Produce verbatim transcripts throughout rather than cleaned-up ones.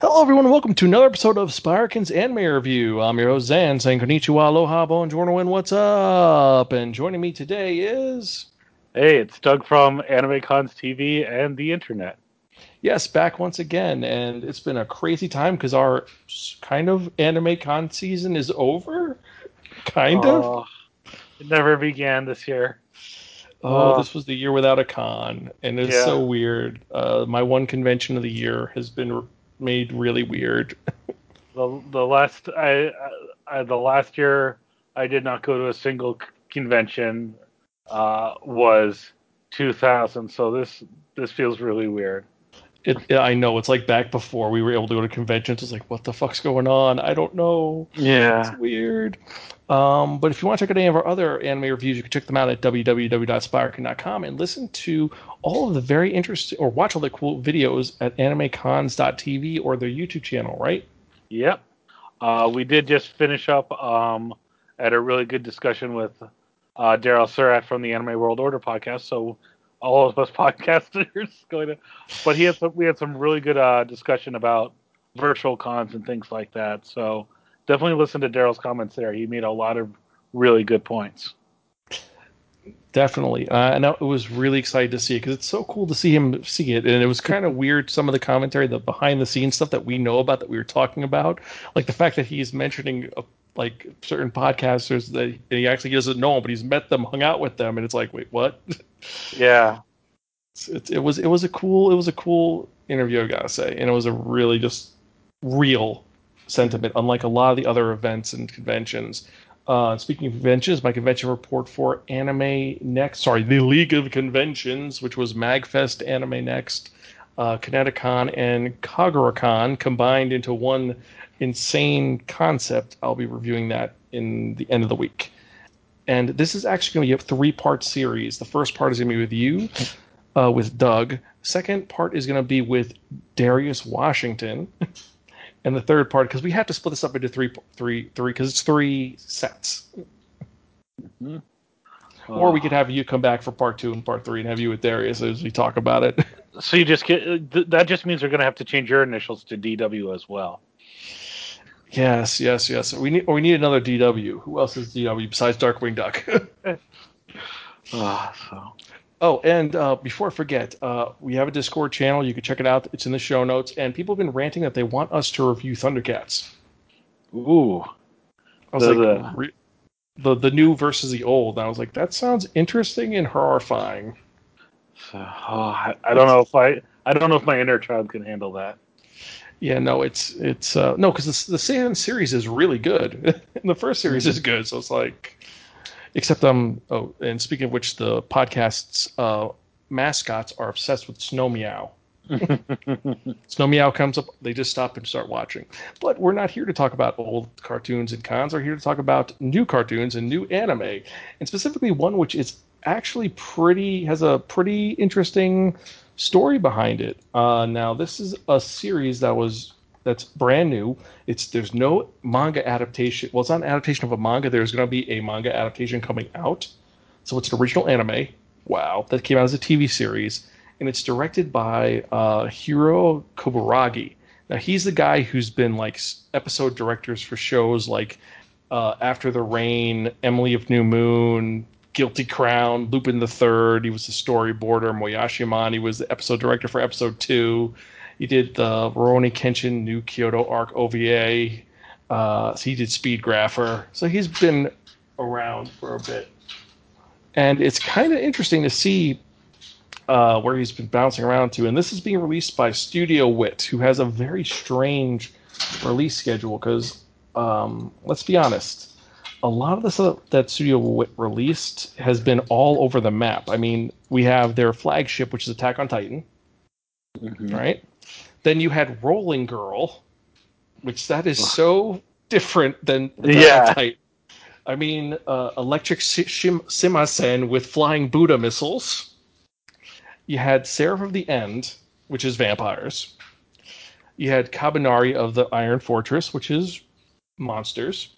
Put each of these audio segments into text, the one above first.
Hello, everyone, and welcome to another episode of Spyrokin's Anime Review. I'm your host, Zan, saying konnichiwa, aloha, bonjourno, and what's up? And joining me today is... Hey, it's Doug from Anime Cons T V and the internet. Yes, back once again, and it's been a crazy time because our kind of Anime Con season is over. Kind oh, of. It never began this year. Oh, uh, this was the year without a con, and it's yeah. so weird. Uh, my one convention of the year has been... Re- made really weird. the the last I, I the last year I did not go to a single convention uh, was two thousand. So this this feels really weird. It I know it's like back before we were able to go to conventions. It's like, what the fuck's going on? I don't know. Yeah, it's weird. Um, but if you want to check out any of our other anime reviews, you can check them out at w w w dot spyrokin dot com and listen to all of the very interesting or watch all the cool videos at anime cons dot t v or their YouTube channel, right? Yep. Uh, we did just finish up um, at a really good discussion with uh, Daryl Surratt from the Anime World Order podcast. So all of us podcasters going to, but he had some, we had some really good uh, discussion about virtual cons and things like that. So definitely listen to Daryl's comments there. He made a lot of really good points. Definitely. Uh, and I was really excited to see it because it's so cool to see him see it. And it was kind of weird, some of the commentary, the behind-the-scenes stuff that we know about, that we were talking about. Like the fact that he's mentioning uh, like certain podcasters that he actually doesn't know, but he's met them, hung out with them. And it's like, wait, what? Yeah. It, it was it was a cool it was a cool interview, I gotta say. And it was a really just real sentiment, unlike a lot of the other events and conventions. Uh, speaking of conventions, my convention report for Anime Next, sorry, the League of Conventions, which was MagFest, Anime Next, uh, Kineticon, and KaguraCon combined into one insane concept. I'll be reviewing that in the end of the week. And this is actually going to be a three-part series. The first part is going to be with you, uh, with Doug. Second part is going to be with Darius Washington. And the third part, because we have to split this up into three, three, three, because it's three sets. Mm-hmm. Uh, or we could have you come back for part two and part three, and have you with Darius as we talk about it. So you just get th- that just means we're going to have to change your initials to D W as well. Yes, yes, yes. We need, or we need another D W. Who else is D W besides Darkwing Duck? uh, so. Oh, and uh, before I forget, uh, we have a Discord channel. You can check it out. It's in the show notes. And people have been ranting that they want us to review Thundercats. Ooh. I was the, like, the... Re- the the new versus the old. And I was like, that sounds interesting and horrifying. So, oh, I, I don't know if I I don't know if my inner child can handle that. Yeah, no, it's it's uh, no, because the second series is really good. And the first series is good, so it's like. Except, um, oh, and speaking of which, the podcast's uh, mascots are obsessed with Snow Meow. Snow Meow comes up, they just stop and start watching. But we're not here to talk about old cartoons and cons. We're here to talk about new cartoons and new anime. And specifically one which is actually pretty, has a pretty interesting story behind it. Uh, now, this is a series that was... that's brand new. It's there's no manga adaptation. Well, it's not an adaptation of a manga. There's going to be a manga adaptation coming out. So it's an original anime. Wow. That came out as a T V series. And it's directed by uh, Hiro Koburagi. Now, he's the guy who's been like episode directors for shows like uh, After the Rain, Emily of New Moon, Guilty Crown, Lupin the Third. He was the storyboarder. Moyashimon, he was the episode director for episode two. He did the Rurouni Kenshin New Kyoto Arc O V A. Uh, so he did Speed Grapher. So he's been around for a bit. And it's kind of interesting to see uh, where he's been bouncing around to. And this is being released by Studio Wit, who has a very strange release schedule. Because, um, let's be honest, a lot of the stuff that Studio Wit released has been all over the map. I mean, we have their flagship, which is Attack on Titan. Mm-hmm. Right? Then you had Rolling Girl, which that is so different than yeah. Titan. I mean, uh, Electric Shim- Simasen with flying Buddha missiles. You had Seraph of the End, which is vampires. You had Kabanari of the Iron Fortress, which is monsters.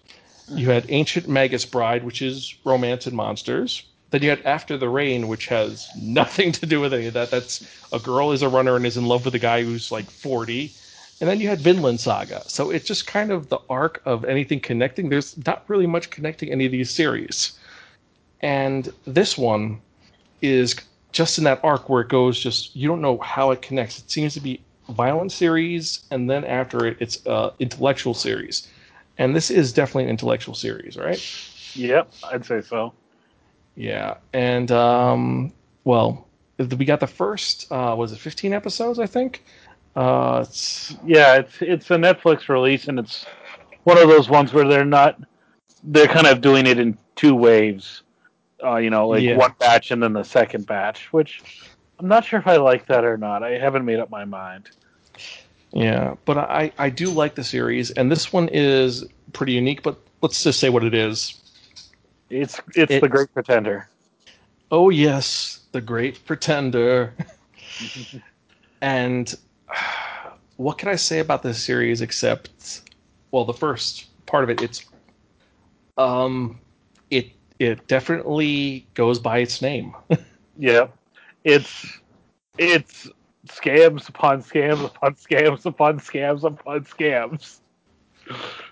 You had Ancient Magus Bride, which is romance and monsters. Then you had After the Rain, which has nothing to do with any of that. That's a girl is a runner and is in love with a guy who's like forty. And then you had Vinland Saga. So it's just kind of the arc of anything connecting. There's not really much connecting any of these series. And this one is just in that arc where it goes just, you don't know how it connects. It seems to be a violent series, and then after it, it's an intellectual series. And this is definitely an intellectual series, right? Yep, I'd say so. Yeah, and, um, well, we got the first, uh, was it fifteen episodes, I think? Uh, it's... Yeah, it's it's a Netflix release, and it's one of those ones where they're not, they're kind of doing it in two waves. Uh, you know, like yeah. one batch and then the second batch, which I'm not sure if I like that or not. I haven't made up my mind. Yeah, but I, I do like the series, and this one is pretty unique, but let's just say what it is. It's it's, it's The Great Pretender. Oh, yes, The Great Pretender. And uh, what can I say about this series except, well, the first part of it, it's, um, it, It definitely goes by its name. Yeah. It's it's scams upon scams upon scams upon scams upon scams.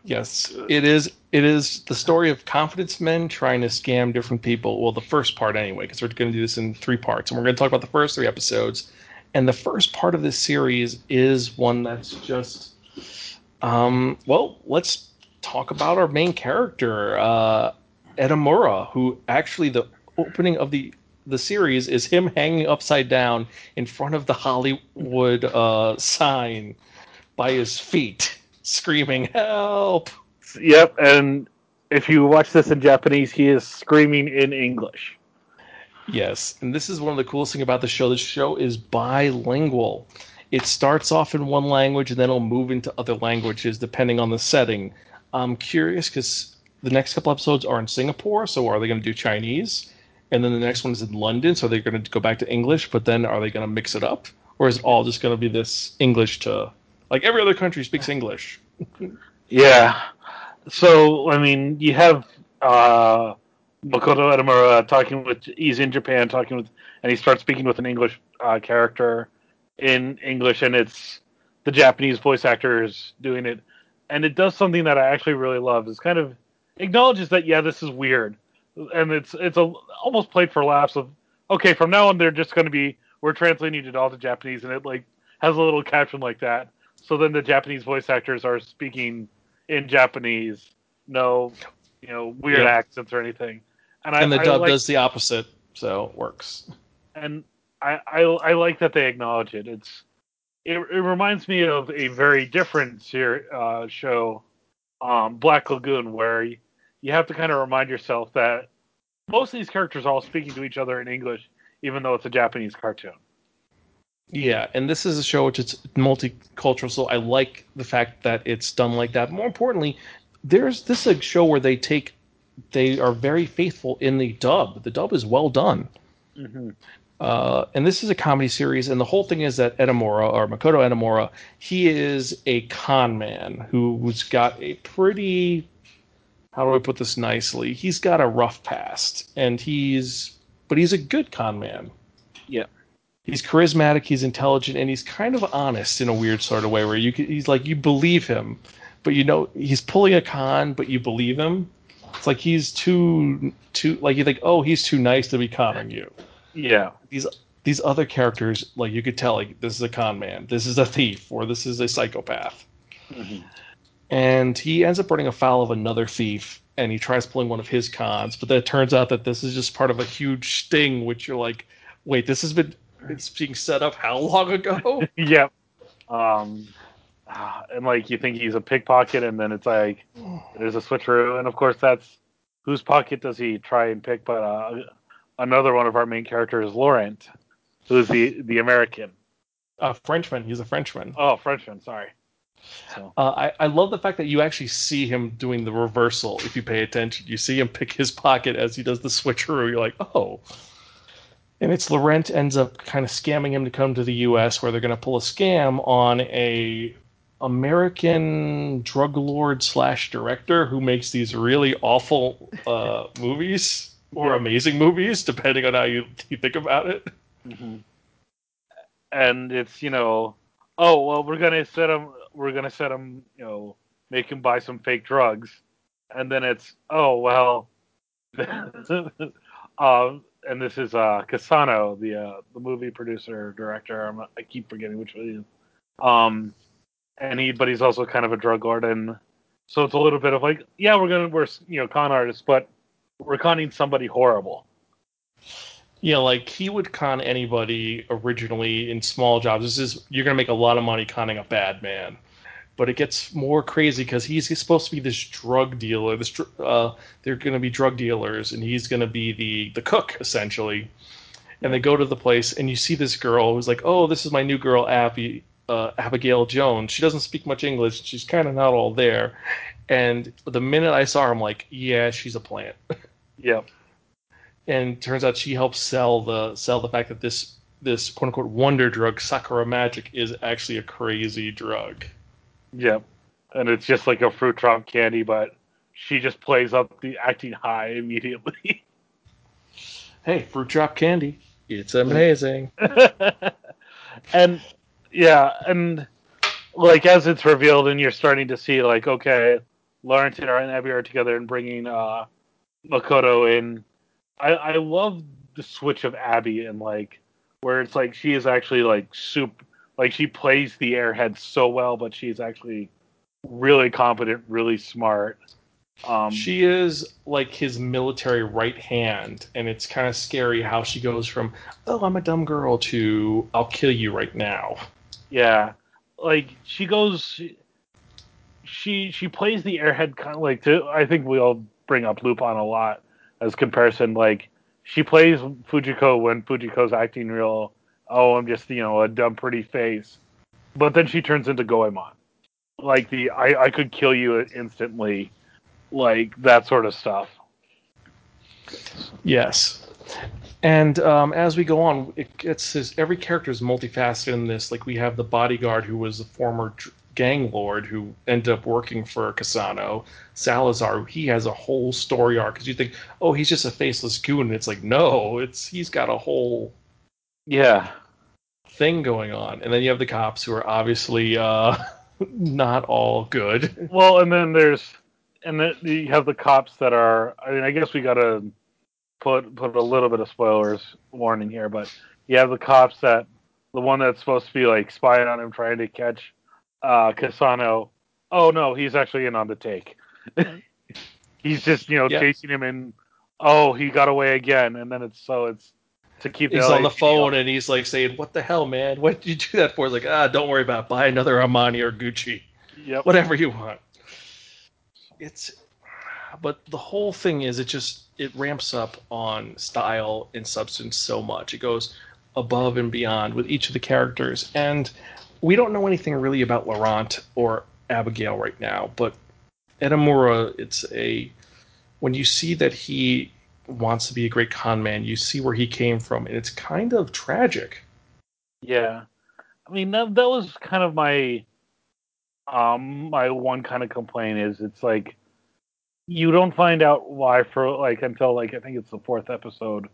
Yes. It is it is the story of confidence men trying to scam different people. Well, the first part anyway, because we're going to do this in three parts. And we're going to talk about the first three episodes. And the first part of this series is one that's just... Um, well, let's talk about our main character, uh... Edamura, who actually the opening of the the series is him hanging upside down in front of the Hollywood uh, sign by his feet, screaming "Help!" Yep, and if you watch this in Japanese, he is screaming in English. Yes, and this is one of the coolest things about the show. The show is bilingual. It starts off in one language and then it'll move into other languages depending on the setting. I'm curious because the next couple episodes are in Singapore, so are they going to do Chinese? And then the next one is in London, so they're going to go back to English, but then are they going to mix it up? Or is it all just going to be this English to... Like, every other country speaks English. Yeah. So, I mean, you have uh, Makoto Edamura talking with... He's in Japan talking with... And he starts speaking with an English uh, character in English, and it's the Japanese voice actors doing it. And it does something that I actually really love. It's kind of... acknowledges that, yeah, this is weird, and it's it's a, almost played for laughs of, okay, from now on they're just going to be, we're translating it all to Japanese, and it like has a little caption like that, so then the Japanese voice actors are speaking in Japanese, no you know weird yeah. accents or anything, and, and I, the dub I like, does the opposite, so it works, and I, I I like that they acknowledge it. It's it, it reminds me of a very different ser- uh, show, um, Black Lagoon, where you, You have to kind of remind yourself that most of these characters are all speaking to each other in English, even though it's a Japanese cartoon. Yeah, and this is a show which it's multicultural, so I like the fact that it's done like that. More importantly, there's this a show where they take, they are very faithful in the dub. The dub is well done. Mm-hmm. Uh, and this is a comedy series, and the whole thing is that Edamura, or Makoto Edamura, he is a con man who's got a pretty... How do I put this nicely? He's got a rough past, and he's, but he's a good con man. Yeah, he's charismatic, he's intelligent, and he's kind of honest in a weird sort of way. Where you, he's like you believe him, but you know he's pulling a con, but you believe him. It's like he's too, too like you think, oh, he's too nice to be conning you. Yeah, these these other characters, like you could tell, like this is a con man, this is a thief, or this is a psychopath. Mm-hmm. And he ends up running afoul of another thief, and he tries pulling one of his cons. But then it turns out that this is just part of a huge sting, which you're like, wait, this has been it's being set up how long ago? Yep. Um, and, like, you think he's a pickpocket, and then it's like, there's a switcheroo. And, of course, that's whose pocket does he try and pick? But uh, another one of our main characters, Laurent, who's the, the American. A Frenchman. He's a Frenchman. Oh, Frenchman. Sorry. So. Uh, I, I love the fact that you actually see him doing the reversal. If you pay attention, you see him pick his pocket as he does the switcheroo. You're like, oh. And it's Laurent ends up kind of scamming him to come to the U S where they're going to pull a scam on a American drug lord slash director who makes these really awful uh, movies or amazing movies, depending on how you, you think about it. Mm-hmm. And it's, you know, oh, well, we're going to set him... we're going to set him, you know, make him buy some fake drugs. And then it's, oh, well, um, and this is uh, Cassano, the uh, the movie producer, director. I'm not, I keep forgetting which one he is. Um, and he, but he's also kind of a drug lord, and so it's a little bit of like, yeah, we're gonna we're you know con artists, but we're conning somebody horrible. Yeah, like he would con anybody originally in small jobs. This is you're gonna make a lot of money conning a bad man, but it gets more crazy because he's, he's supposed to be this drug dealer. This uh, they're gonna be drug dealers, and he's gonna be the the cook essentially. And they go to the place, and you see this girl who's like, oh, this is my new girl, Abby. Uh, Abigail Jones. She doesn't speak much English. She's kind of not all there. And the minute I saw her, I'm like, yeah, she's a plant. Yeah. And turns out she helps sell the sell the fact that this this quote unquote wonder drug, Sakura Magic, is actually a crazy drug. Yeah. And it's just like a fruit drop candy, but she just plays up the acting high immediately. Hey, fruit drop candy. It's amazing. And yeah, and like as it's revealed, and you're starting to see like, okay, Laurent and Abby are together and bringing uh, Makoto in. I, I love the switch of Abby and like where it's like she is actually like soup, like she plays the airhead so well, but she's actually really competent, really smart. Um, she is like his military right hand, and it's kind of scary how she goes from, oh, I'm a dumb girl, to I'll kill you right now. Yeah, like she goes, she she plays the airhead kind of like. To, I think we all bring up Lupin a lot as comparison. Like she plays Fujiko when Fujiko's acting real. Oh, I'm just, you know, a dumb pretty face, but then she turns into Goemon, like the I, I could kill you instantly, like that sort of stuff. Yes. And um, as we go on, it gets this, every character is multifaceted in this. Like we have the bodyguard who was the former gang lord who ended up working for Cassano. Salazar, he has a whole story arc, because you think, oh, he's just a faceless goon. And it's like, no, it's he's got a whole yeah thing going on. And then you have the cops who are obviously uh, not all good. Well, and then there's And then you have the cops that are, I mean, I guess we got to put put a little bit of spoilers warning here, but you have the cops that, the one that's supposed to be, like, spying on him, trying to catch uh, Cassano. Oh, no, he's actually in on the take. He's just, you know, yeah. chasing him, and, oh, he got away again. And then it's, so it's to keep the He's L A on the phone, up. And he's, like, saying, what the hell, man? What did you do that for? He's like, ah, don't worry about it. Buy another Armani or Gucci. Yep. Whatever you want. It's, but the whole thing is, it just, it ramps up on style and substance so much. It goes above and beyond with each of the characters. And we don't know anything really about Laurent or Abigail right now, but Edamura, it's a, when you see that he wants to be a great con man, you see where he came from, and it's kind of tragic. Yeah. I mean, that, that was kind of my... Um, my one kind of complaint is it's like you don't find out why for like until like I think it's the fourth episode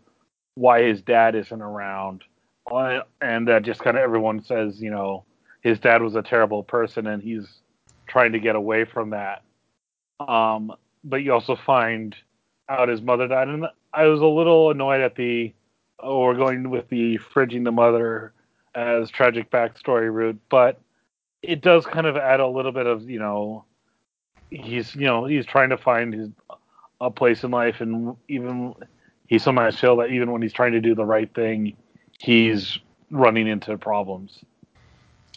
why his dad isn't around, and that uh, just kind of everyone says, you know, his dad was a terrible person and he's trying to get away from that. Um, but you also find out his mother died, and I was a little annoyed at the oh we're going with the fridging the mother as tragic backstory route, but it does kind of add a little bit of, you know, he's, you know, he's trying to find his a place in life, and even he sometimes feels that even when he's trying to do the right thing, he's running into problems.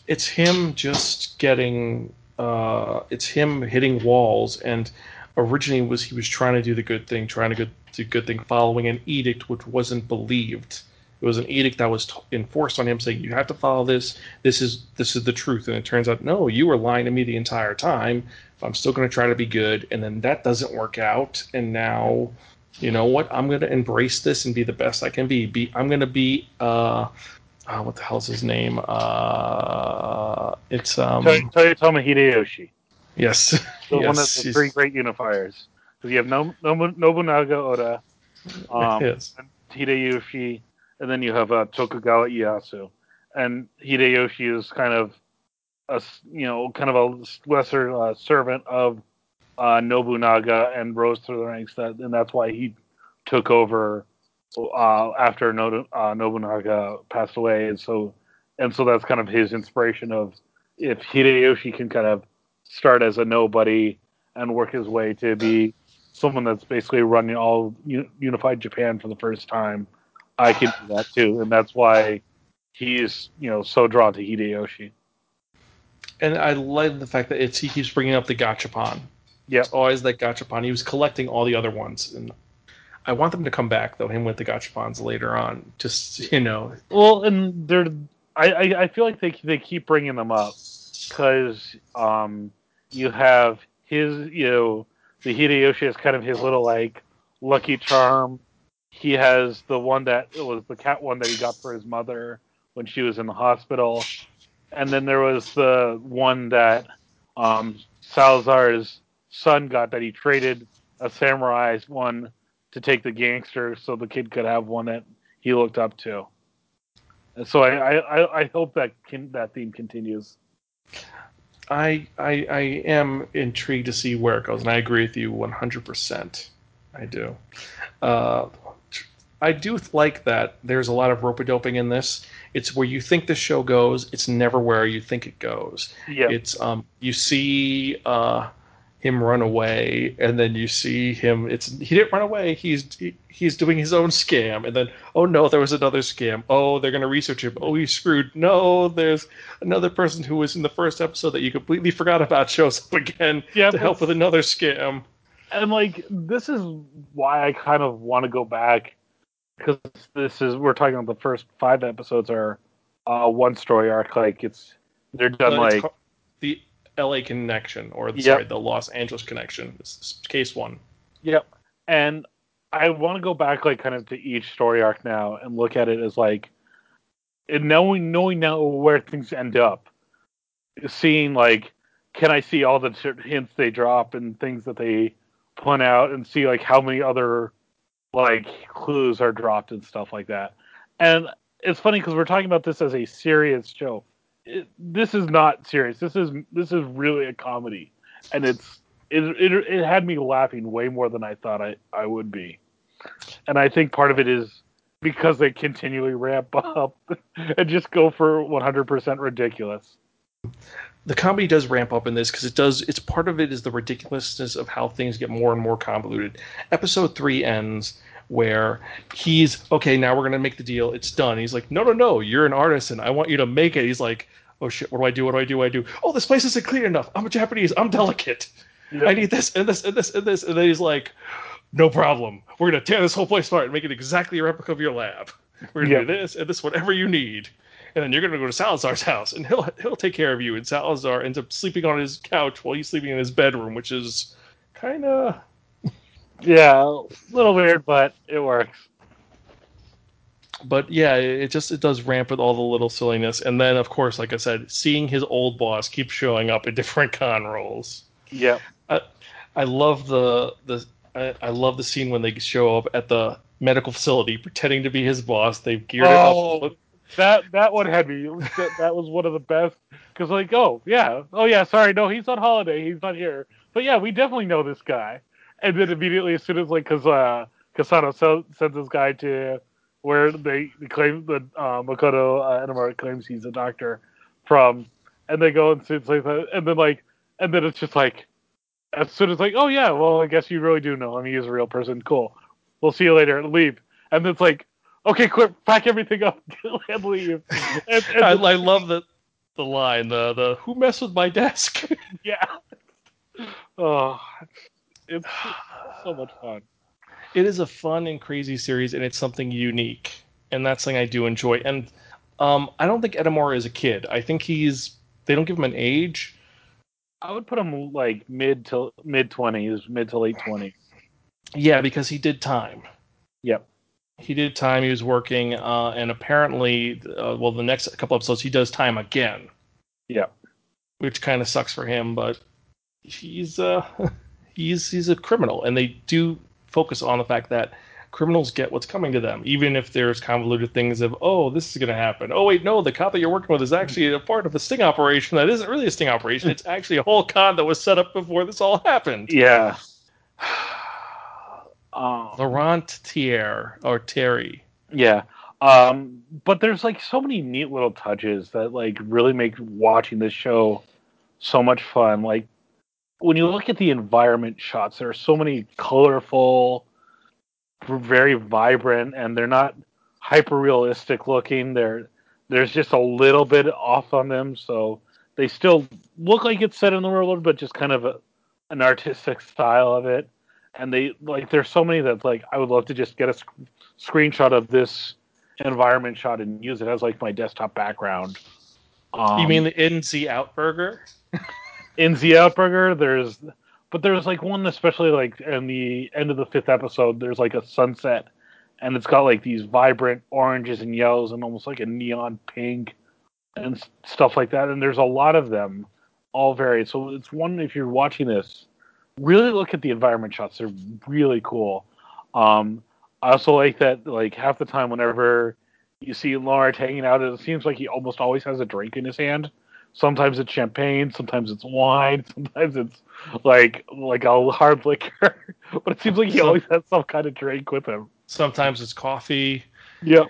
It's him just getting, uh, it's him hitting walls, and originally was he was trying to do the good thing, trying to good, do good thing, following an edict which wasn't believed. It was an edict that was t- enforced on him, saying you have to follow this. This is this is the truth. And it turns out, no, you were lying to me the entire time. I'm still going to try to be good. And then that doesn't work out. And now, you know what? I'm going to embrace this and be the best I can be. Be I'm going to be uh, oh, what the hell's his name? Uh, it's um Toyotomi Hideyoshi. Yes, the yes, one of the three great unifiers. Because you have no, no, Nobunaga Oda, um, yes. and Hideyoshi. And then you have uh, Tokugawa Ieyasu. And Hideyoshi is kind of a, you know, kind of a lesser uh, servant of uh, Nobunaga and rose through the ranks. That, and that's why he took over uh, after no, uh, Nobunaga passed away. And so, and so that's kind of his inspiration of if Hideyoshi can kind of start as a nobody and work his way to be someone that's basically running all unified Japan for the first time, I can do that too. And that's why he is, you know, so drawn to Hideyoshi. And I love the fact that it's he keeps bringing up the Gachapon. Yeah, it's always that Gachapon. He was collecting all the other ones, and I want them to come back though. Him with the Gachapons later on, just you know. Well, and they're I, I, I feel like they they keep bringing them up because um you have his you know the Hideyoshi is kind of his little like lucky charm. He has the one that it was the cat one that he got for his mother when she was in the hospital. And then there was the one that um, Salazar's son got that he traded a samurai's one to take the gangster so the kid could have one that he looked up to. And so I, I, I hope that can, that theme continues. I, I I am intrigued to see where it goes, and I agree with you one hundred percent. I do. Uh, I do like that there's a lot of rope-a-doping in this. It's where you think the show goes. It's never where you think it goes. Yeah. It's um. You see uh, him run away, and then you see him. It's he didn't run away. He's he, he's doing his own scam, and then oh no, there was another scam. Oh, they're gonna research him. Oh, he's screwed. No, there's another person who was in the first episode that you completely forgot about shows up again yeah, to help with another scam. And like this is why I kind of want to go back. Because this is, we're talking about the first five episodes are uh, one story arc. Like it's, they're done no, like the L A connection or the, yep. sorry, the Los Angeles connection. This is case one. Yep. And I want to go back like kind of to each story arc now and look at it as like, and knowing knowing now where things end up, seeing like, can I see all the hints they drop and things that they point out and see like how many other like clues are dropped and stuff like that. And it's funny because we're talking about this as a serious show. It, this is not serious. This is this is really a comedy, and it's it, it it had me laughing way more than I thought I I would be. And I think part of it is because they continually ramp up and just go for one hundred percent ridiculous. The comedy does ramp up in this because it does. It's part of it is the ridiculousness of how things get more and more convoluted. Episode three ends where he's okay. Now we're gonna make the deal. It's done. He's like, no, no, no. You're an artisan. I want you to make it. He's like, oh shit. What do I do? What do I do? What do I do? Oh, this place isn't clean enough. I'm a Japanese. I'm delicate. Yep. I need this and this and this and this. And then he's like, no problem. We're gonna tear this whole place apart and make it exactly a replica of your lab. We're gonna yep. do this and this, whatever you need. And then you're going to go to Salazar's house, and he'll he'll take care of you. And Salazar ends up sleeping on his couch while he's sleeping in his bedroom, which is kind of... yeah, a little weird, but it works. But yeah, it just it does ramp with all the little silliness. And then, of course, like I said, seeing his old boss keep showing up in different con roles. Yeah. I, I love the the I, I love the scene when they show up at the medical facility pretending to be his boss. They've geared oh. it up. That that one had me. That, that was one of the best. Because like, oh, yeah. Oh, yeah, sorry. No, he's on holiday. He's not here. But yeah, we definitely know this guy. And then immediately as soon as, like, because uh, Cassano so, sends this guy to where they claim that uh, Makoto uh, Edamura claims he's a doctor from. And they go and see like that. And then, like, and then it's just like, as soon as like, oh, yeah, well, I guess you really do know him. He is a real person. Cool. We'll see you later. Leave. And then it's like, okay, quick, pack everything up and leave. And, and I, I love the the line, the the who messed with my desk? yeah. Oh, it's, it's so much fun. It is a fun and crazy series, and it's something unique, and that's something I do enjoy. And um, I don't think Edamura is a kid. I think he's they don't give him an age. I would put him like mid to mid twenties, mid to late twenties. Yeah, because he did time. Yep. He did time, he was working, uh, and apparently, uh, well, the next couple episodes, he does time again. Yeah. Which kind of sucks for him, but he's, uh, he's he's a criminal, and they do focus on the fact that criminals get what's coming to them, even if there's convoluted things of, oh, this is going to happen. Oh, wait, no, the cop that you're working with is actually a part of a sting operation that isn't really a sting operation. It's actually a whole con that was set up before this all happened. Yeah. um, Laurent Thier, or Terry. Yeah. Um, but there's, like, so many neat little touches that, like, really make watching this show so much fun. Like, when you look at the environment shots, there are so many colorful, very vibrant, and they're not hyper-realistic looking. They're, there's just a little bit off on them, so they still look like it's set in the real world, but just kind of a, an artistic style of it. And they, like, there's so many that, like, I would love to just get a sc- screenshot of this environment shot and use it as, like, my desktop background. Um, you mean the N Z Out Burger? N Z Out Burger, there's... But there's, like, one especially, like, in the end of the fifth episode, there's, like, a sunset. And it's got, like, these vibrant oranges and yellows and almost, like, a neon pink and stuff like that. And there's a lot of them, all varied. So it's one, if you're watching this, really look at the environment shots. They're really cool. Um, I also like that, like, half the time whenever you see Laurent hanging out, it seems like he almost always has a drink in his hand. Sometimes it's champagne, sometimes it's wine, sometimes it's like like a hard liquor. But it seems like he always has some kind of drink with him. Sometimes it's coffee. Yeah,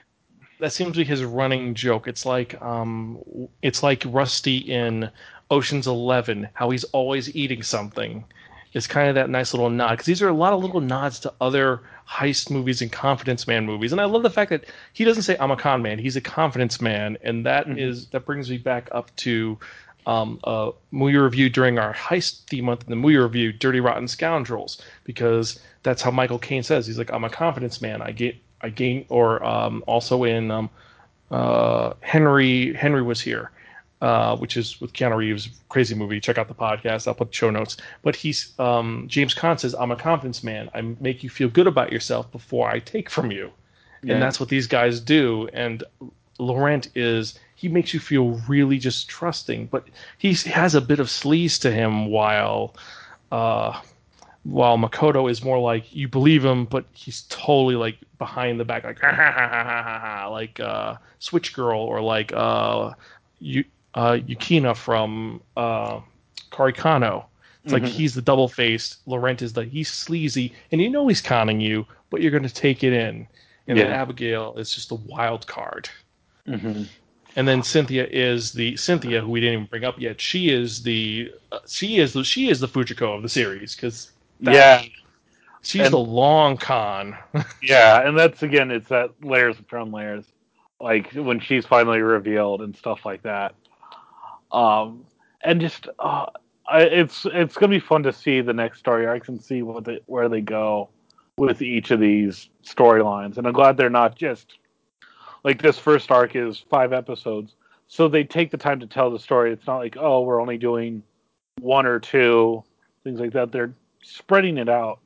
that seems to be his running joke. It's like um, it's like Rusty in Ocean's Eleven, how he's always eating something. It's kind of that nice little nod, because these are a lot of little nods to other heist movies and confidence man movies. And I love the fact that he doesn't say I'm a con man; he's a confidence man, and that mm-hmm. is that brings me back up to um, a movie review during our heist theme month. In the movie review, "Dirty Rotten Scoundrels," because that's how Michael Caine says he's like I'm a confidence man. I get, I gain, or um, also in um, uh, Henry, Henry was here. Uh, which is with Keanu Reeves, crazy movie. Check out the podcast. I'll put show notes. But he's um, James Caan says, I'm a confidence man. I make you feel good about yourself before I take from you. Yeah. And that's what these guys do. And Laurent is, he makes you feel really just trusting. But he has a bit of sleaze to him while uh, while Makoto is more like, you believe him, but he's totally like behind the back, like, ha, ha, ha, ha, ha, ha, like uh, Switch Girl or like uh, you. Uh, Yukina from uh, Karikano. It's mm-hmm. like he's the double-faced. Laurent is the he's sleazy, and you know he's conning you, but you're going to take it in. And yeah. then Abigail is just the wild card. Mm-hmm. And then Cynthia is the Cynthia who we didn't even bring up yet. She is the uh, she is the, she is the Fujiko of the series because yeah, she's and, the long con. yeah, and that's again, it's that layers upon layers, like when she's finally revealed and stuff like that. Um, and just, uh, I, it's, it's going to be fun to see the next story arcs and see what they, where they go with each of these storylines. And I'm glad they're not just like this first arc is five episodes. So they take the time to tell the story. It's not like, oh, we're only doing one or two things like that. They're spreading it out,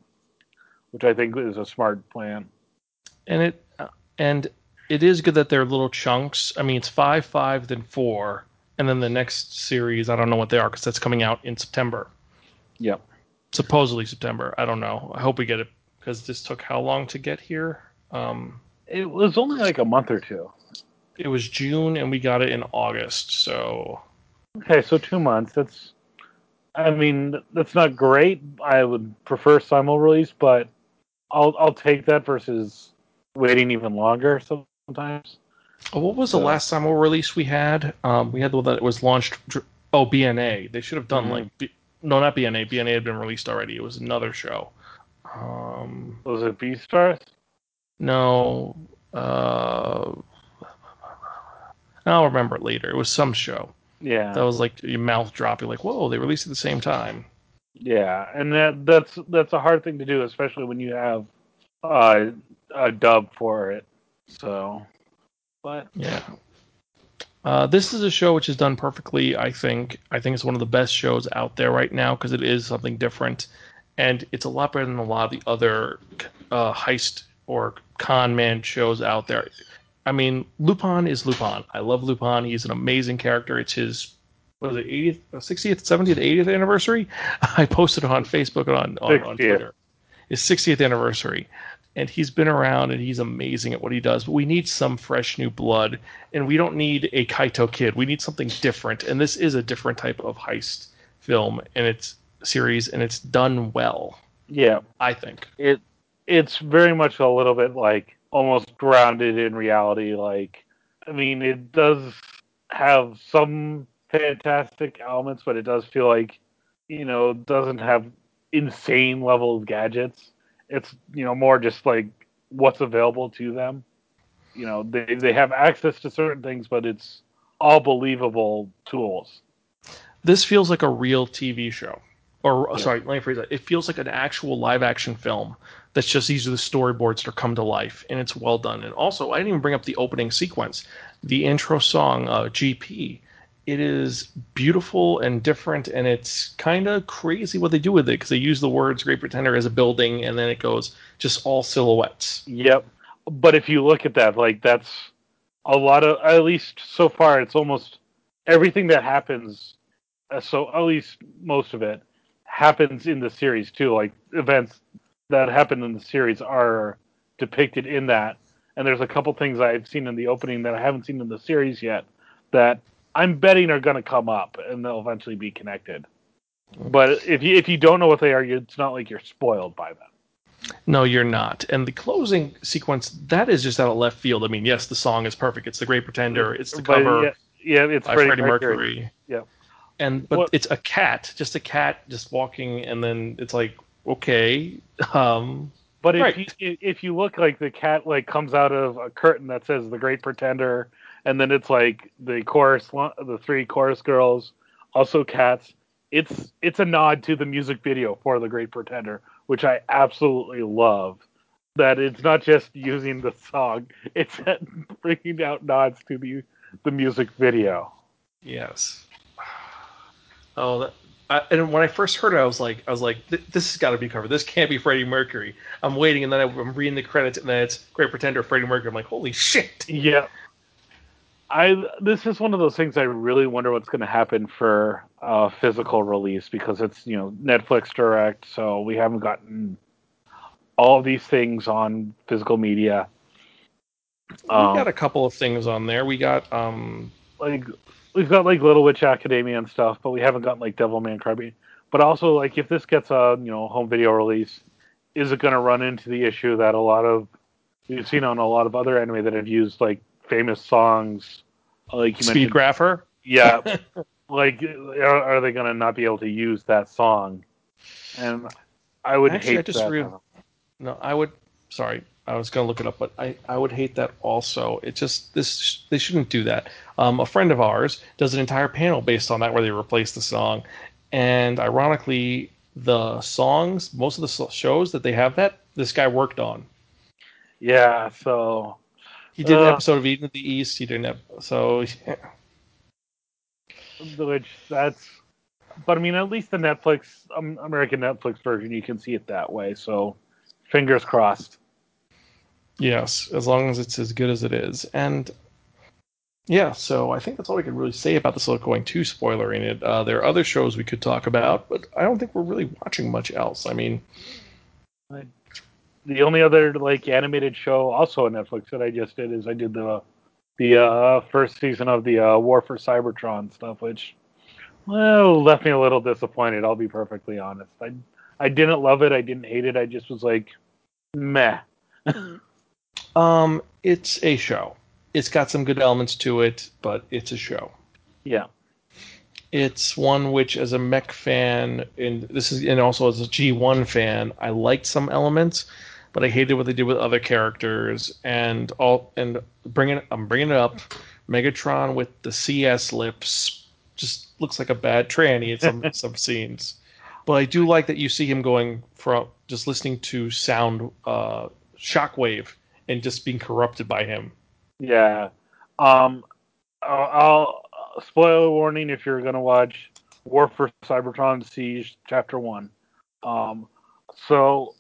which I think is a smart plan. And it, and it is good that they're little chunks. I mean, it's five, five, then four. And then the next series, I don't know what they are because that's coming out in September. Yep. Supposedly September. I don't know. I hope we get it because this took how long to get here? Um, it was only like a month or two. It was June and we got it in August. So okay, so two months. That's, I mean, that's not great. I would prefer simul release, but I'll I'll take that versus waiting even longer sometimes. What was the so. last simul release we had? Um, we had the one that was launched. Oh, B N A. They should have done mm-hmm. like B, no, not B N A. B N A had been released already. It was another show. Um, was it Beastars? No, uh, I'll remember it later. It was some show. Yeah, that was like your mouth drop. You're like, whoa, they released at the same time. Yeah, and that that's that's a hard thing to do, especially when you have uh, a dub for it. So. But yeah, uh, this is a show which is done perfectly. I think I think it's one of the best shows out there right now because it is something different, and it's a lot better than a lot of the other uh, heist or con man shows out there. I mean, Lupin is Lupin. I love Lupin. He's an amazing character. It's his what is it, eightieth, sixtieth, seventieth, eightieth anniversary. I posted it on Facebook and on, on, on Twitter. His sixtieth anniversary. and he's been around and he's amazing at what he does, but we need some fresh new blood, and we don't need a Kaito kid. We need something different, and this is a different type of heist film, and it's series, and it's done well. Yeah. I think. It it's very much a little bit like almost grounded in reality. Like, I mean, it does have some fantastic elements, but it does feel like, you know, doesn't have insane level of gadgets. It's, you know, more just like what's available to them. You know, they, they have access to certain things, but it's all believable tools. This feels like a real T V show. Or, yeah. sorry, let me phrase that. It feels like an actual live-action film that's just, these are the storyboards that come to life, and it's well done. And also, I didn't even bring up the opening sequence, the intro song, uh, G P. It is beautiful and different, and it's kind of crazy what they do with it, because they use the words Great Pretender as a building, and then it goes just all silhouettes. Yep. But if you look at that, like, that's a lot of, at least so far, it's almost everything that happens, so at least most of it, happens in the series too. Like, events that happen in the series are depicted in that, and there's a couple things I've seen in the opening that I haven't seen in the series yet that I'm betting are going to come up and they'll eventually be connected. But if you if you don't know what they are, it's not like you're spoiled by them. No, you're not. And the closing sequence, that is just out of left field. I mean, yes, the song is perfect. It's The Great Pretender. It's the but cover. Yeah, yeah it's by Freddie, Freddie Mercury. Mercury. Yeah. And but what? It's a cat, just a cat, just walking, and then it's like, okay. Um, but if right. you if you look, like, the cat like comes out of a curtain that says The Great Pretender, and then it's like the chorus, the three chorus girls, also cats. It's it's a nod to the music video for The Great Pretender, which I absolutely love. That it's not just using the song; it's bringing out nods to the the music video. Yes. Oh, that, I, and when I first heard it, I was like, I was like, th- this has got to be covered. This can't be Freddie Mercury. I'm waiting, and then I, I'm reading the credits, and then it's Great Pretender, Freddie Mercury. I'm like, holy shit! Yeah, I. This is one of those things I really wonder what's going to happen for uh, physical release, because it's, you know, Netflix Direct, so we haven't gotten all of these things on physical media. We um, got a couple of things on there. We got um like. We've got, like, Little Witch Academia and stuff, but we haven't gotten, like, Devilman Crybaby. But also, like, if this gets a, you know, home video release, is it going to run into the issue that a lot of, you've seen on a lot of other anime that have used, like, famous songs, like you Speed mentioned. Grapher? Yeah. Like, are, are they going to not be able to use that song? And I would Actually, hate I just that. Re- no, I would, sorry. I was going to look it up, but I, I would hate that also. It just, this they shouldn't do that. Um, a friend of ours does an entire panel based on that where they replace the song. And ironically, the songs, most of the shows that they have that, this guy worked on. Yeah, so... He did uh, an episode of Eden of the East. He didn't have... So, yeah. Which, that's... But, I mean, at least the Netflix, um, American Netflix version, you can see it that way. So, fingers crossed. Yes, as long as it's as good as it is. And, yeah, so I think that's all we can really say about this without going too spoilering it. Uh, there are other shows we could talk about, but I don't think we're really watching much else. I mean... The only other, like, animated show also on Netflix that I just did is I did the the uh, first season of the uh, War for Cybertron stuff, which, well, left me a little disappointed, I'll be perfectly honest. I, I didn't love it, I didn't hate it, I just was like, meh. Um, it's a show. It's got some good elements to it, but it's a show. Yeah. It's one which, as a mech fan, and this is, and also as a G one fan, I liked some elements, but I hated what they did with other characters. And all, and bringing, I'm bringing it up. Megatron with the C S lips just looks like a bad tranny at some some scenes. But I do like that you see him going from just listening to sound, uh, Shockwave. And just being corrupted by him. Yeah. Um, I'll, I'll spoiler warning if you're going to watch War for Cybertron Siege Chapter one. Um, so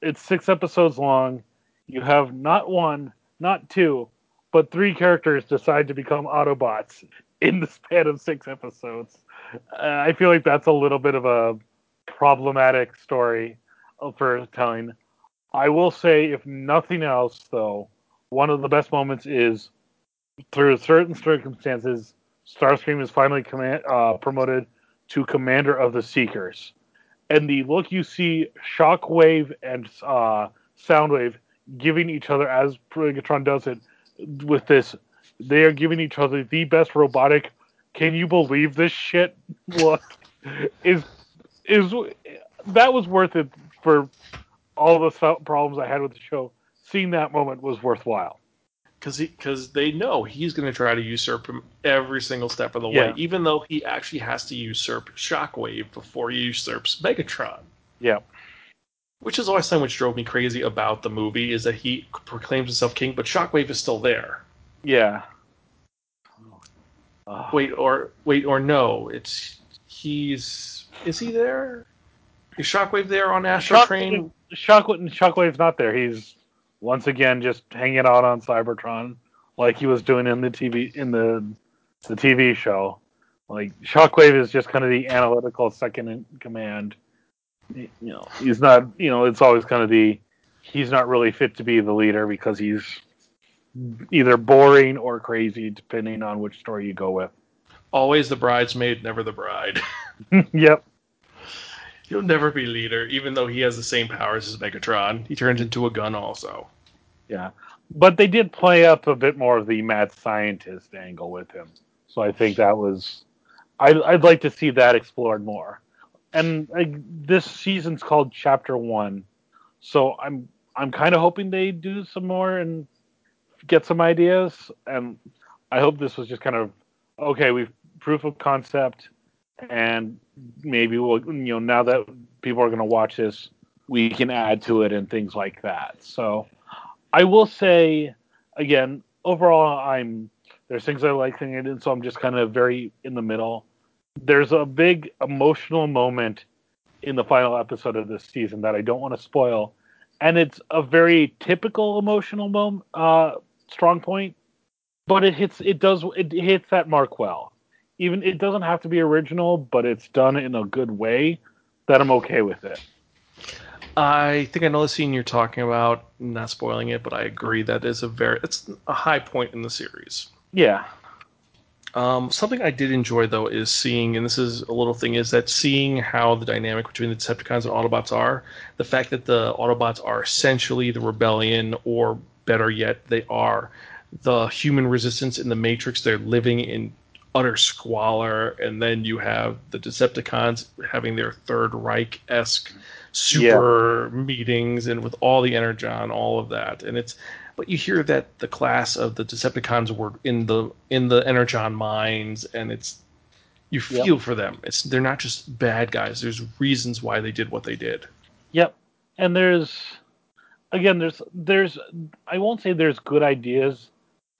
it's six episodes long. You have not one, not two, but three characters decide to become Autobots in the span of six episodes. Uh, I feel like that's a little bit of a problematic story for telling. I will say, if nothing else, though, one of the best moments is, through certain circumstances, Starscream is finally command, uh, promoted to Commander of the Seekers. And the look you see Shockwave and uh, Soundwave giving each other, as Megatron does it, with this, they are giving each other the best robotic, can you believe this shit look, is, is, that was worth it for all the problems I had with the show. Seeing that moment was worthwhile. Because they know he's going to try to usurp him every single step of the yeah. way, even though he actually has to usurp Shockwave before he usurps Megatron. Yeah. Which is always something which drove me crazy about the movie, is that he proclaims himself king, but Shockwave is still there. Yeah. Oh. Wait, or wait, or no, it's he's is he there? Is Shockwave there on Astro Shock, Train? Shockwave, Shockwave's not there. He's once again just hanging out on Cybertron, like he was doing in the T V in the the T V show. Like Shockwave is just kind of the analytical second in command. You know, he's not. You know, it's always kind of the he's not really fit to be the leader because he's either boring or crazy, depending on which story you go with. Always the bridesmaid, never the bride. Yep. He'll never be leader, even though he has the same powers as Megatron. He turns into a gun also. Yeah. But they did play up a bit more of the mad scientist angle with him. So I think that was... I, I'd like to see that explored more. And I, this season's called Chapter one. So I'm I'm kind of hoping they do some more and get some ideas. And I hope this was just kind of, okay, we've proof of concept, and maybe we'll, you know, now that people are going to watch this, we can add to it and things like that. So I will say, again, overall, I'm there's things I like, things I didn't, so I'm just kind of very in the middle. There's a big emotional moment in the final episode of this season that I don't want to spoil, and it's a very typical emotional moment, uh, strong point, but it hits it does it hits that mark well. Even it doesn't have to be original, but it's done in a good way that I'm okay with it. I think I know the scene you're talking about. I'm not spoiling it, but I agree that is a very it's a high point in the series. Yeah. Um, something I did enjoy though is seeing, and this is a little thing, is that seeing how the dynamic between the Decepticons and Autobots are. The fact that the Autobots are essentially the rebellion, or better yet, they are the human resistance in the Matrix. They're living in utter squalor, and then you have the Decepticons having their Third Reich-esque super yeah. meetings, and with all the energon, all of that. And it's, but you hear that the class of the Decepticons were in the in the energon mines, and it's you feel yep. for them. It's they're not just bad guys. There's reasons why they did what they did. Yep, and there's again, there's there's I won't say there's good ideas.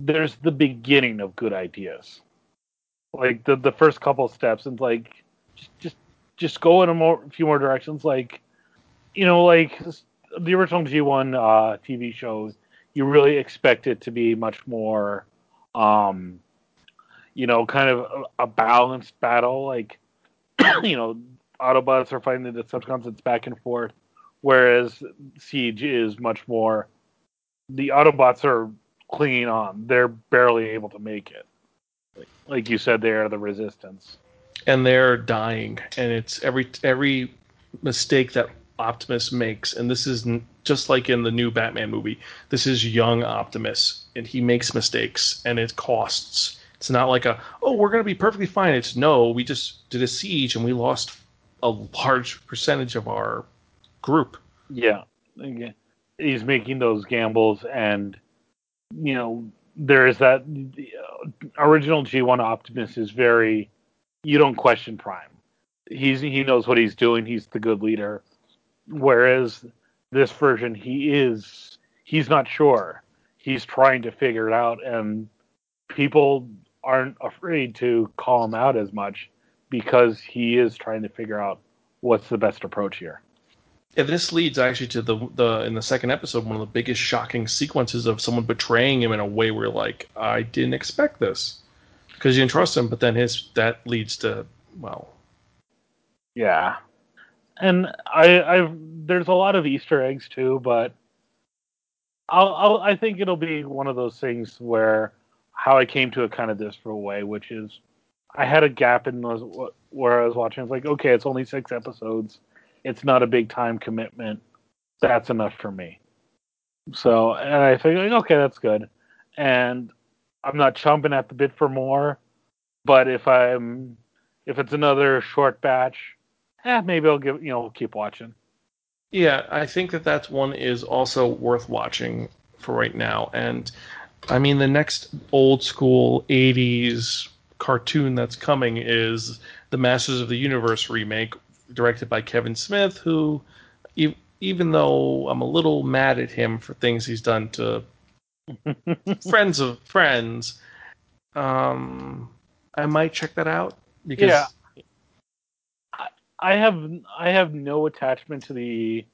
There's the beginning of good ideas. Like the, the first couple steps, and like just just just go in a more few more directions. Like, you know, like the original G one uh, T V show, you really expect it to be much more, um, you know, kind of a, a balanced battle. Like, you know, Autobots are fighting the Decepticons; it's back and forth. Whereas Siege is much more, the Autobots are clinging on; they're barely able to make it. Like you said, they are the resistance, and they're dying. And it's every every mistake that Optimus makes, and this is just like in the new Batman movie. This is young Optimus, and he makes mistakes, and it costs. It's not like a oh, we're going to be perfectly fine. It's no, we just did a siege, and we lost a large percentage of our group. Yeah, he's making those gambles, and you know. There is that the original G one Optimus is very, you don't question Prime. He's he knows what he's doing. He's the good leader. Whereas this version, he is he's not sure. He's trying to figure it out, and people aren't afraid to call him out as much because he is trying to figure out what's the best approach here. And this leads actually to the the in the second episode, one of the biggest shocking sequences of someone betraying him in a way where like I didn't expect this because you didn't trust him, but then his that leads to well, yeah, and I I've there's a lot of Easter eggs too, but I'll, I'll, I think it'll be one of those things where how I came to it kind of this for a way, which is I had a gap in those where I was watching. I was like, okay, it's only six episodes. It's not a big time commitment. That's enough for me. So, and I think, okay, that's good. And I'm not chomping at the bit for more. But if I'm, if it's another short batch, eh, maybe I'll give, you know, keep watching. Yeah, I think that that's one is also worth watching for right now. And I mean, the next old school eighties cartoon that's coming is the Masters of the Universe remake, directed by Kevin Smith, who, e- even though I'm a little mad at him for things he's done to friends of friends, um, I might check that out. Because yeah. I have I have no attachment to the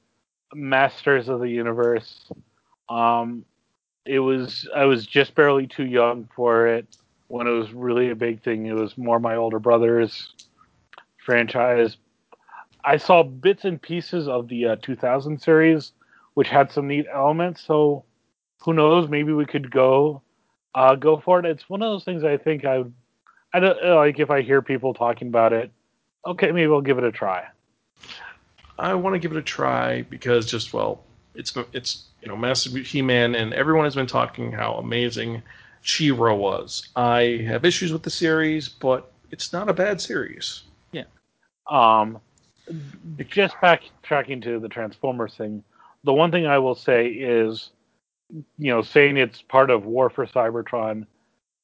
Masters of the Universe. Um, it was I was just barely too young for it when it was really a big thing. It was more my older brother's franchise. I saw bits and pieces of the uh, two thousand series, which had some neat elements. So who knows? Maybe we could go uh, go for it. It's one of those things I think I I don't like if I hear people talking about it. Okay, maybe we'll give it a try. I want to give it a try because just, well, it's, it's you know, Master He-Man, and everyone has been talking how amazing She-Ra was. I have issues with the series, but it's not a bad series. Yeah. Um, just backtracking to the Transformers thing, the one thing I will say is, you know, saying it's part of War for Cybertron,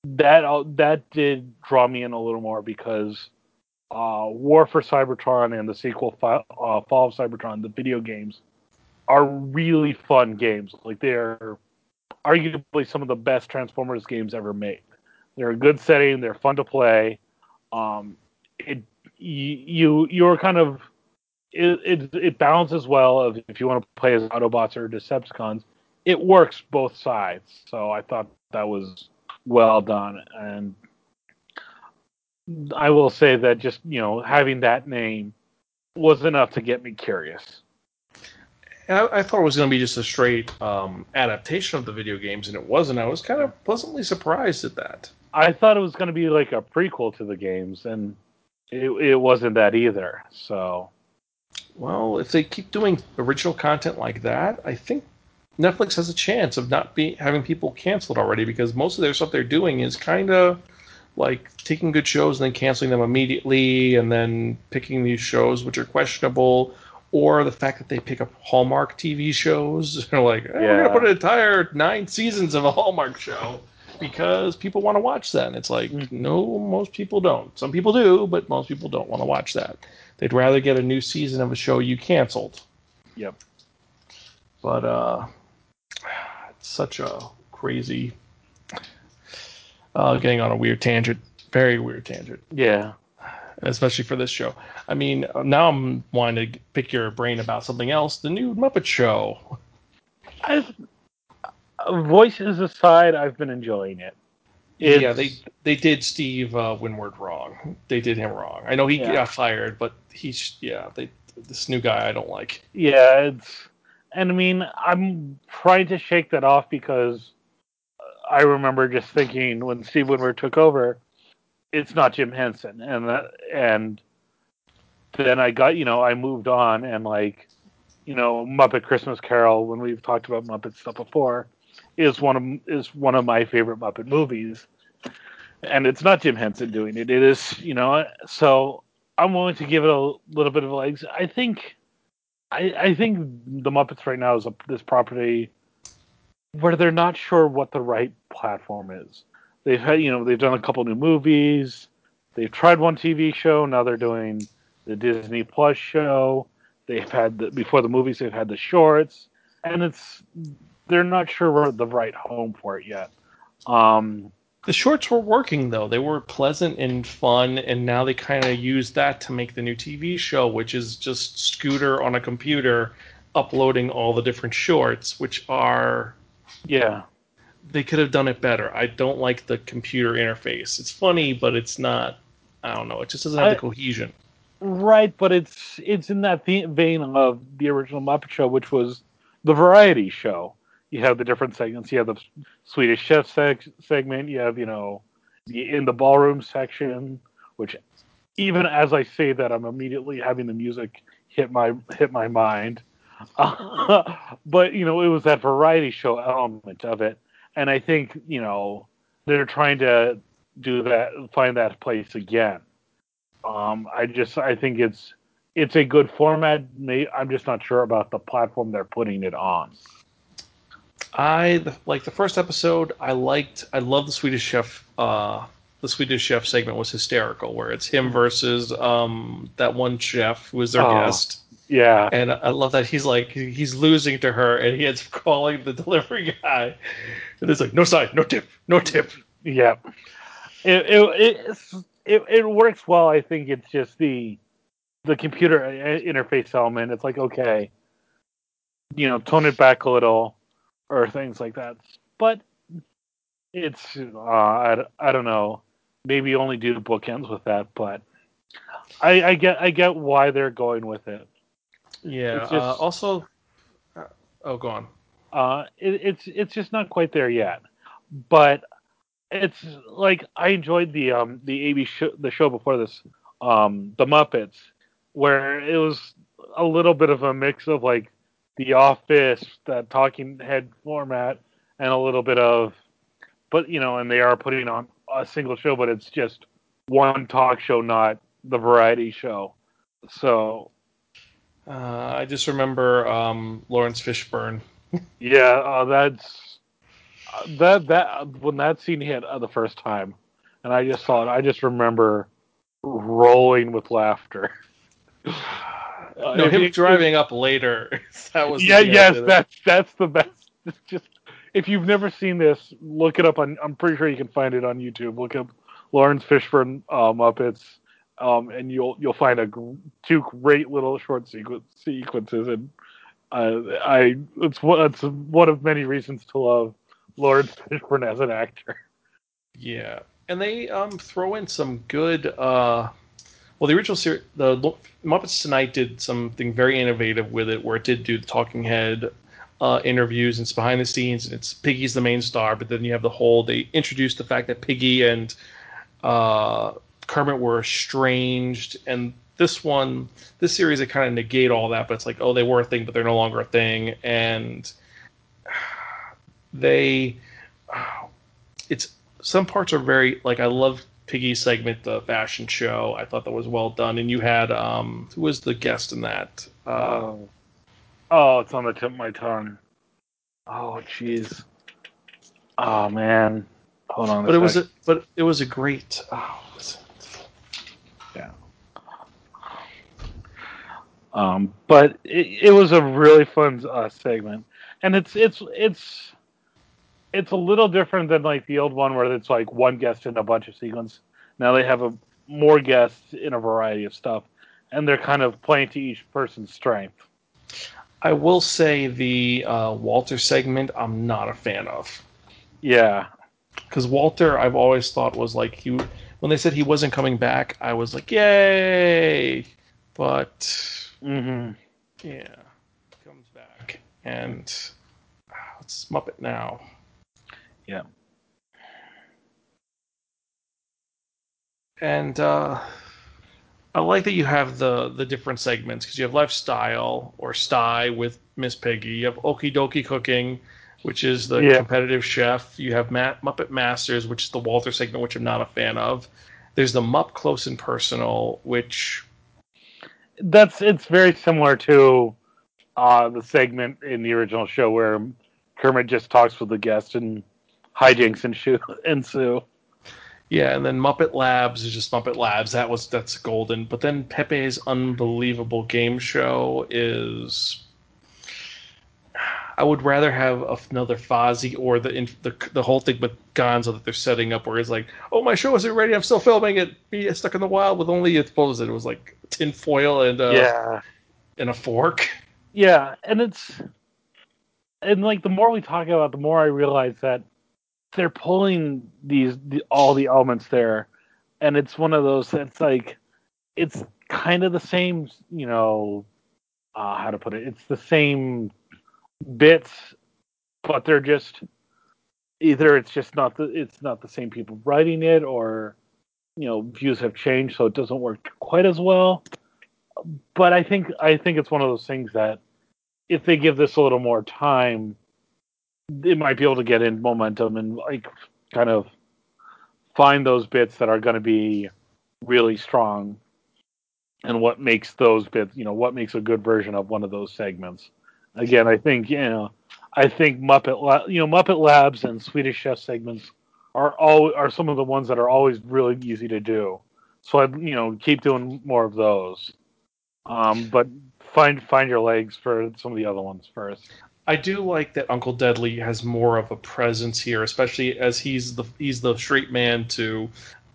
that that did draw me in a little more because... Uh, War for Cybertron and the sequel uh, Fall of Cybertron, the video games, are really fun games. Like, they're arguably some of the best Transformers games ever made. They're a good setting. They're fun to play. Um, it you you're kind of it, it it balances well of if you want to play as Autobots or Decepticons. It works both sides. So I thought that was well done. And I will say that just, you know, having that name was enough to get me curious. I, I thought it was going to be just a straight um, adaptation of the video games, and it wasn't. I was kind of pleasantly surprised at that. I thought it was going to be like a prequel to the games, and it, it wasn't that either. So, well, if they keep doing original content like that, I think Netflix has a chance of not be having people canceled already, because most of their stuff they're doing is kind of... like taking good shows and then canceling them immediately and then picking these shows which are questionable, or the fact that they pick up Hallmark T V shows. They're like, hey, yeah. we're going to put an entire nine seasons of a Hallmark show because people want to watch that. And it's like, mm-hmm. no, most people don't. Some people do, but most people don't want to watch that. They'd rather get a new season of a show you canceled. Yep. But uh, it's such a crazy... Uh, getting on a weird tangent, very weird tangent. Yeah, especially for this show. I mean, now I'm wanting to pick your brain about something else. The new Muppet Show. I've, voices aside, I've been enjoying it. It's, yeah, they they did Steve uh, Winwood wrong. They did him wrong. I know he yeah. got fired, but he's yeah, they, this new guy I don't like. Yeah, it's, and I mean, I'm trying to shake that off because. I remember just thinking when Steve Winwood took over, it's not Jim Henson, and that, and then I got you know I moved on, and like you know Muppet Christmas Carol, when we've talked about Muppet stuff before, is one of is one of my favorite Muppet movies, and it's not Jim Henson doing it. It is you know so I'm willing to give it a little bit of legs. I think I, I think the Muppets right now is a, this property. Where they're not sure what the right platform is. They've had, you know, they've done a couple new movies. They've tried one T V show. Now they're doing the Disney Plus show. They've had the, before the movies, they've had the shorts, and it's they're not sure where the right home for it yet. Um, the shorts were working though; they were pleasant and fun, and now they kind of use that to make the new T V show, which is just Scooter on a computer uploading all the different shorts, which are. Yeah, they could have done it better. I don't like the computer interface. It's funny, but it's not. I don't know. It just doesn't have I, the cohesion. Right, but it's it's in that vein of the original Muppet Show, which was the variety show. you have the different segments. You have the Swedish Chef seg- segment. You have, you know, the in the ballroom section, which even as I say that, I'm immediately having the music hit my hit my mind. Uh, but, you know, it was that variety show element of it. And I think, you know, they're trying to do that, find that place again. Um, I just, I think it's, it's a good format. I'm just not sure about the platform they're putting it on. I the, like the first episode. I liked. I love the Swedish Chef. Uh, the Swedish Chef segment was hysterical, where it's him versus um, that one chef who was their oh, guest. Yeah, and I love that he's like he's losing to her, and he ends up calling the delivery guy, and it's like no side, no tip, no tip. Yeah, it it it, it, it works well. I think it's just the the computer interface element. It's like okay, you know, tone it back a little. Or things like that, but it's uh, I, I don't know. Maybe only do bookends with that, but I, I get I get why they're going with it. Yeah. Just, uh, also, oh, go on. Uh, it, it's it's just not quite there yet, but it's like I enjoyed the um the A B show, the show before this um the Muppets, where it was a little bit of a mix of like. The Office, that talking head format, and a little bit of, but you know, and they are putting on a single show, but it's just one talk show, not the variety show. So, uh, I just remember um, Lawrence Fishburne. yeah, uh, that's uh, that that when that scene hit uh, the first time, and I just saw it. I just remember rolling with laughter. Uh, no, him it, driving it, up later. That was yeah, yes, that's that's the best. It's just if you've never seen this, look it up. On, I'm pretty sure you can find it on YouTube. Look up Lawrence Fishburne um, Muppets, um, and you'll you'll find a two great little short sequ- sequences. And uh, I it's it's one of many reasons to love Lawrence Fishburne as an actor. Yeah, and they um throw in some good. Uh... Well, the original series, the Muppets Tonight did something very innovative with it, where it did do the talking head uh, interviews and it's behind the scenes, and it's Piggy's the main star, but then you have the whole, they introduced the fact that Piggy and uh, Kermit were estranged, and this one, this series, they kind of negate all that, but it's like, oh, they were a thing, but they're no longer a thing, and they, it's, some parts are very, like, I love Piggy segment, the fashion show. I thought that was well done. And you had, um, who was the guest in that? Uh, oh. oh, it's on the tip of my tongue. Oh, jeez. Oh, man. Hold on. But a it sec. was, a, but it was a great. Oh, was it? Yeah. Um, but it, it was a really fun uh, segment, and it's it's it's. It's a little different than like the old one where it's like one guest in a bunch of sequences. Now they have a, more guests in a variety of stuff, and they're kind of playing to each person's strength. I will say the uh, Walter segment I'm not a fan of. Yeah. Because Walter I've always thought was like, he, when they said he wasn't coming back, I was like, yay! But, mm-hmm. yeah, he comes back. And uh, let's Muppet now. Yeah. And uh, I like that you have the, the different segments, because you have Lifestyle or Sty with Miss Piggy. You have Okie Dokie Cooking, which is the yeah. competitive chef. You have Matt, Muppet Masters, which is the Walter segment, which I'm not a fan of. There's the Mupp Close and Personal, which... that's It's very similar to uh, the segment in the original show where Kermit just talks with the guest and hijinks ensue, ensue. Yeah, and then Muppet Labs is just Muppet Labs. That was that's golden. But then Pepe's Unbelievable Game Show is. I would rather have another Fozzie or the the the whole thing with Gonzo that they're setting up, where it's like, oh, my show isn't ready. I'm still filming it. Be stuck in the wild with only it. What was it? It was like tin foil and uh, yeah, and a fork. Yeah, and it's and like the more we talk about, it, the more I realize that. They're pulling these the, all the elements there, and it's one of those that's like it's kind of the same, you know, uh, how to put it. It's the same bits but they're just either it's just not the it's not the same people writing it, or you know, views have changed, so it doesn't work quite as well. But I think I think it's one of those things that if they give this a little more time, it might be able to get in momentum and like kind of find those bits that are going to be really strong, and what makes those bits, you know, what makes a good version of one of those segments. Again, I think, you know, I think Muppet, La- you know, Muppet Labs and Swedish Chef segments are all are some of the ones that are always really easy to do. So I, you know, keep doing more of those, um, but find find your legs for some of the other ones first. I do like that Uncle Deadly has more of a presence here, especially as he's the he's the straight man to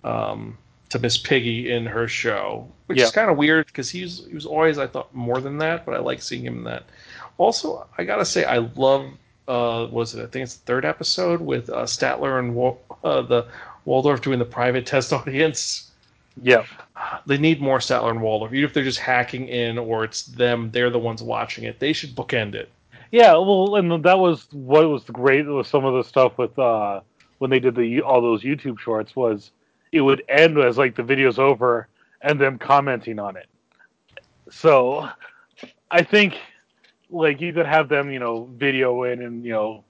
um, to Miss Piggy in her show, which yeah. is kind of weird because he's he was always, I thought, more than that, but I like seeing him in that. Also, I gotta say, I love uh, what was it? I think it's the third episode with uh, Statler and Wa- uh, the Waldorf doing the private test audience. Yeah, they need more Statler and Waldorf, even if they're just hacking in or it's them. They're the ones watching it. They should bookend it. Yeah, well, and that was what was great was some of the stuff with uh, when they did the all those YouTube shorts was it would end as like the video's over and them commenting on it. So I think like you could have them, you know, video in and you know,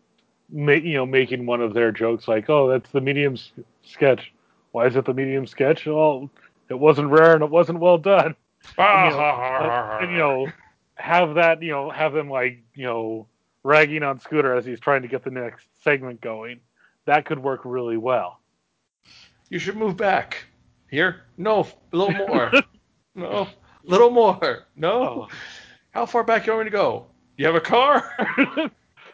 make you know making one of their jokes like, oh, that's the medium s- sketch. Why is it the medium sketch? Oh, it wasn't rare and it wasn't well done. and, you know, and, you know have that, you know, have them like, you know, ragging on Scooter as he's trying to get the next segment going. That could work really well. You should move back. Here? No, a little more. No, a little more. No. How far back do you want me to go? You have a car?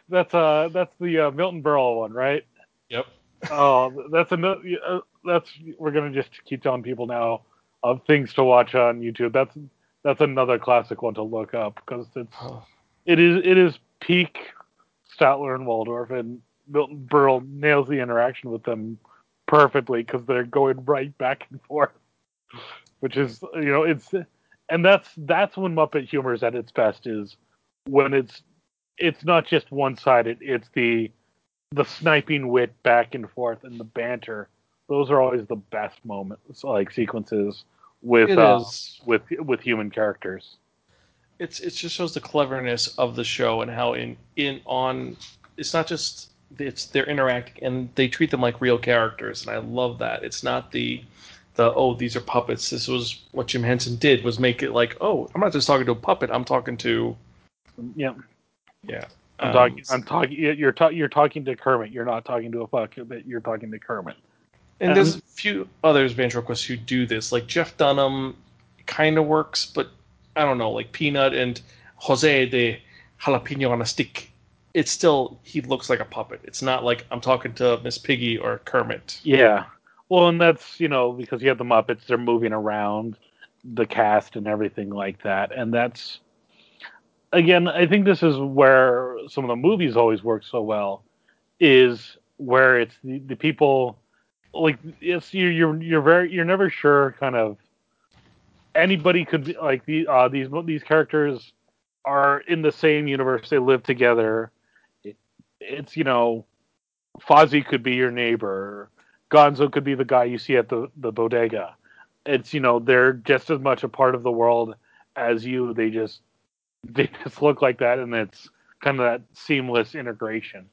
That's uh, that's the uh, Milton Berle one, right? Yep. Oh, that's another. Uh, that's we're gonna just keep telling people now of things to watch on YouTube. That's that's another classic one to look up because it's it is it is peak Statler and Waldorf, and Milton Berle nails the interaction with them perfectly because they're going right back and forth, which is you know it's. And that's that's when Muppet humor is at its best, is when it's it's not just one sided. It's the the sniping wit back and forth and the banter. Those are always the best moments, like sequences with uh, with with human characters. It's it just shows the cleverness of the show and how in in on it's not just it's they're interacting and they treat them like real characters, and I love that. It's not the The, oh, these are puppets. This was what Jim Henson did, was make it like, oh, I'm not just talking to a puppet. I'm talking to... Yeah. Yeah. I'm talking... Um, I'm talk, you're, ta- you're talking to Kermit. You're not talking to a puppet. You're talking to Kermit. And um, there's a few others, ventriloquists, who do this. Like, Jeff Dunham kind of works, but I don't know. Like, Peanut and Jose de Jalapeno on a Stick. It's still... He looks like a puppet. It's not like I'm talking to Miss Piggy or Kermit. Yeah. Well, and that's, you know, because you have the Muppets, they're moving around the cast and everything like that. And that's, again, I think this is where some of the movies always work so well, is where it's the, the people, like, it's, you're, you're, you're very, you're never sure, kind of, anybody could be, like, the uh, these, these characters are in the same universe, they live together. It, it's, you know, Fozzie could be your neighbor, Gonzo could be the guy you see at the, the bodega. It's, you know, they're just as much a part of the world as you. They just they just look like that, and it's kind of that seamless integration.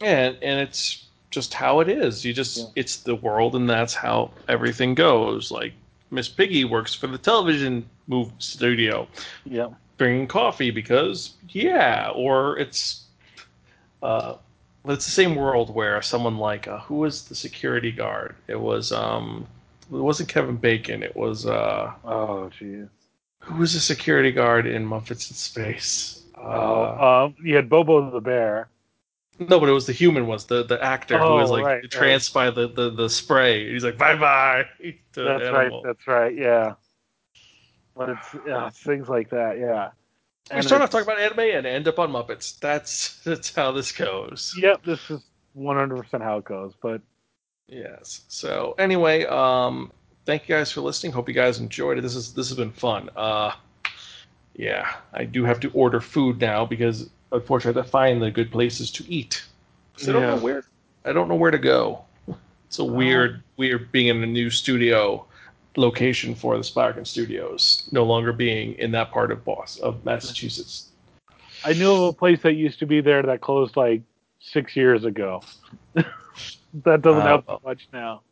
And and it's just how it is. You just yeah. It's the world, and that's how everything goes. Like Miss Piggy works for the television move studio. Yeah, bringing coffee because yeah, or it's. Uh, It's the same world where someone like uh, who was the security guard? It was um, it wasn't Kevin Bacon. It was uh, oh jeez, who was the security guard in Muppets in Space? Uh, oh, um, you had Bobo the bear. No, but it was the human was the the actor oh, who was like right, tranced right. by the, the, the spray. He's like bye bye. That's right. That's right. Yeah, but it's yeah, things like that. Yeah. We start off talking about anime and end up on Muppets. That's that's how this goes. Yep, this is one hundred percent how it goes. But yes. So anyway, um, thank you guys for listening. Hope you guys enjoyed it. This is this has been fun. Uh, yeah, I do have to order food now because unfortunately I have to find the good places to eat. So yeah. I don't know where I don't know where to go. It's a weird, weird being in a new studio location for the Spyrokin Studios, no longer being in that part of Boston, of Massachusetts. I knew of a place that used to be there that closed like six years ago. That doesn't uh, help much now.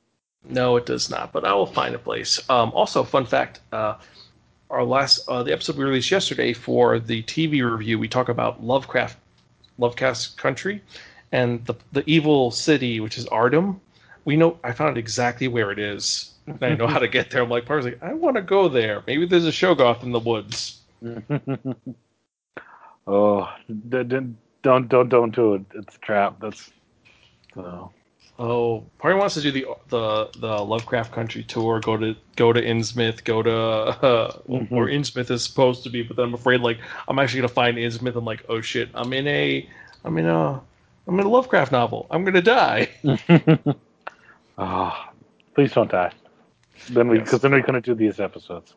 No, it does not, but I will find a place. Um, also, fun fact, uh, our last uh, the episode we released yesterday for the T V review, we talk about Lovecraft, Lovecraft's country, and the the evil city, which is Ardum. We know I found exactly where it is, and I know how to get there. I'm like, I was like, I want to go there. Maybe there's a Shoggoth in the woods. Oh, don't, don't, don't do it. It's a trap. That's no. Oh, Party wants to do the the the Lovecraft Country tour. Go to go to Innsmouth. Go to uh, mm-hmm. where Innsmouth is supposed to be. But then I'm afraid, like, I'm actually gonna find Innsmouth. I'm like, oh shit, I'm in a, I'm in a, I'm in a Lovecraft novel. I'm gonna die. Ah, oh, please don't die. Then we, because yes. then we couldn't do these episodes.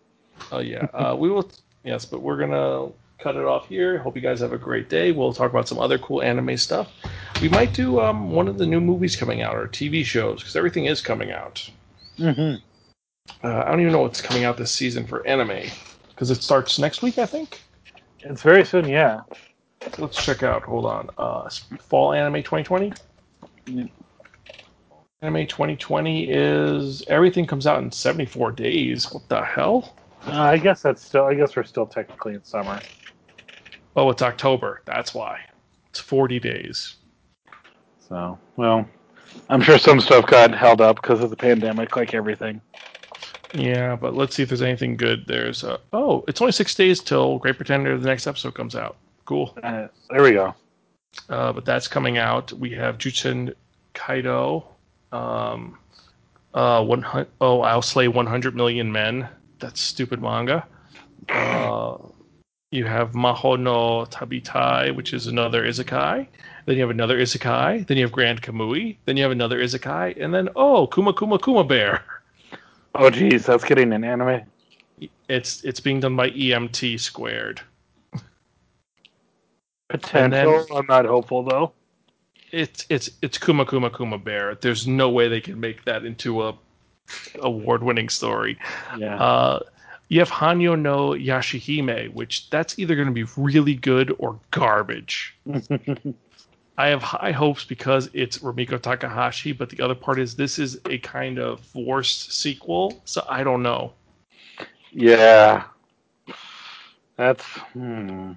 Oh yeah, uh, we will. Yes, but we're gonna cut it off here. Hope you guys have a great day. We'll talk about some other cool anime stuff. We might do um, one of the new movies coming out or T V shows because everything is coming out. Mm-hmm. Uh, I don't even know what's coming out this season for anime because it starts next week, I think. It's very soon, yeah. Let's check out. Hold on. Uh, Fall Anime twenty twenty? Yeah. Anime twenty twenty is... Everything comes out in seventy-four days. What the hell? Uh, I guess that's still... I guess we're still technically in summer. Oh, it's October. That's why. It's forty days. So, well, I'm sure some stuff got held up because of the pandemic, like everything. Yeah, but let's see if there's anything good. There's a, oh, it's only six days till Great Pretender, the next episode, comes out. Cool. Uh, there we go. Uh, but that's coming out. We have Jutsen Kaido. Um, uh, one hundred, oh, I'll Slay one hundred million Men. That's stupid manga. Uh... You have Maho no Tabitai, which is another isekai. Then you have another isekai. Then you have Grand Kamui. Then you have another isekai. And then, oh, Kuma Kuma Kuma Bear. Oh, geez, that's getting an anime. It's it's being done by E M T Squared. Potential. Then, I'm not hopeful, though. It's it's it's Kuma Kuma Kuma Bear. There's no way they can make that into a award-winning story. Yeah. Uh, You have Hanyo no Yashihime, which that's either going to be really good or garbage. I have high hopes because it's Rumiko Takahashi, but the other part is this is a kind of forced sequel, so I don't know. Yeah. That's... Hmm.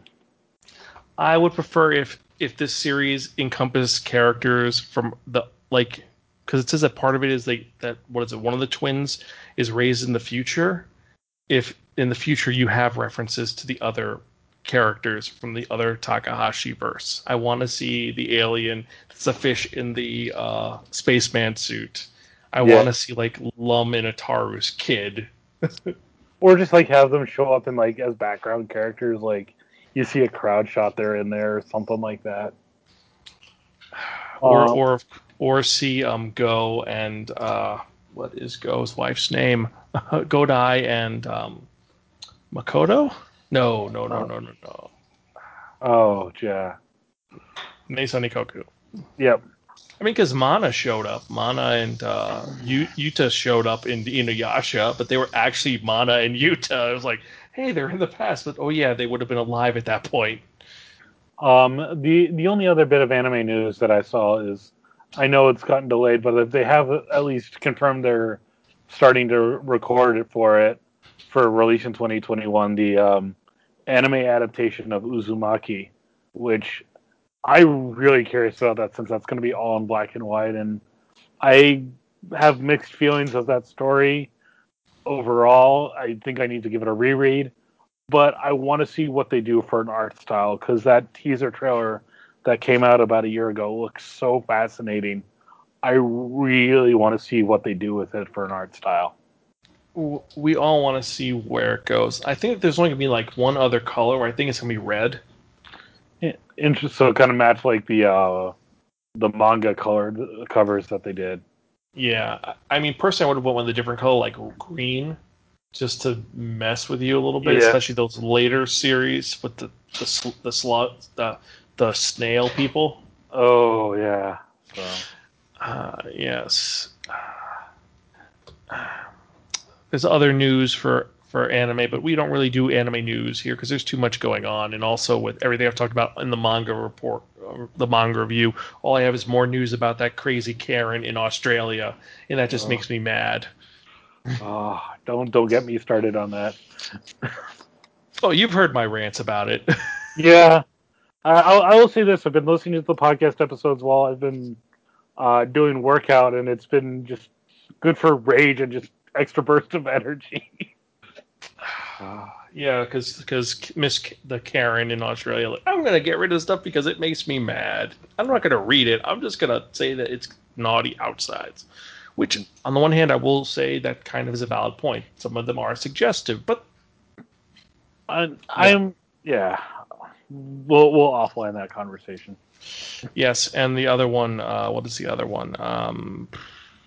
I would prefer if, if this series encompassed characters from the... like, because it says that part of it is they, that... What is it? One of the twins is raised in the future... If in the future you have references to the other characters from the other Takahashi verse. I want to see the alien that's a fish in the uh, spaceman suit. I yeah. want to see like Lum and Ataru's kid. Or just like have them show up in like as background characters, like you see a crowd shot there in there or something like that. Or um, or or see um Go and uh, what is Go's wife's name? Godai and um, Makoto? No, no, no, no, no, no. Oh, yeah. Neisani Koku. Yep. I mean, because Mana showed up. Mana and uh, Yuta showed up in Inuyasha, but they were actually Mana and Yuta. It was like, hey, they're in the past, but oh, yeah, they would have been alive at that point. Um, the, the only other bit of anime news that I saw is, I know it's gotten delayed, but if they have at least confirmed their... starting to record it for it for release in twenty twenty-one, the um, anime adaptation of Uzumaki, which I'm really curious about that since that's going to be all in black and white. And I have mixed feelings of that story overall. I think I need to give it a reread, but I want to see what they do for an art style because that teaser trailer that came out about a year ago looks so fascinating. I really want to see what they do with it for an art style. We all want to see where it goes. I think there's only going to be like one other color. I think it's going to be red. Yeah, interesting. So it kind of matched like the uh, the manga colored covers that they did. Yeah, I mean, personally, I would have went with a different color, like green, just to mess with you a little bit, yeah. especially those later series with the the sl- the, sl- the the snail people. Oh yeah. So. Uh, yes. There's other news for, for anime, but we don't really do anime news here because there's too much going on. And also with everything I've talked about in the manga report, the manga review, all I have is more news about that crazy Karen in Australia, and that just oh. makes me mad. Oh, don't don't get me started on that. Oh, you've heard my rants about it. Yeah, uh, I'll, I will say this: I've been listening to the podcast episodes while I've been uh, doing workout, and it's been just good for rage and just extra burst of energy. Uh, yeah, because because Miss K- the Karen in Australia, like, I'm gonna get rid of stuff because it makes me mad. I'm not gonna read it. I'm just gonna say that it's naughty outsides. Which, on the one hand, I will say that kind of is a valid point. Some of them are suggestive, but I'm, I'm yeah. We'll we'll offline that conversation. Yes, and the other one. Uh, what is the other one? Um,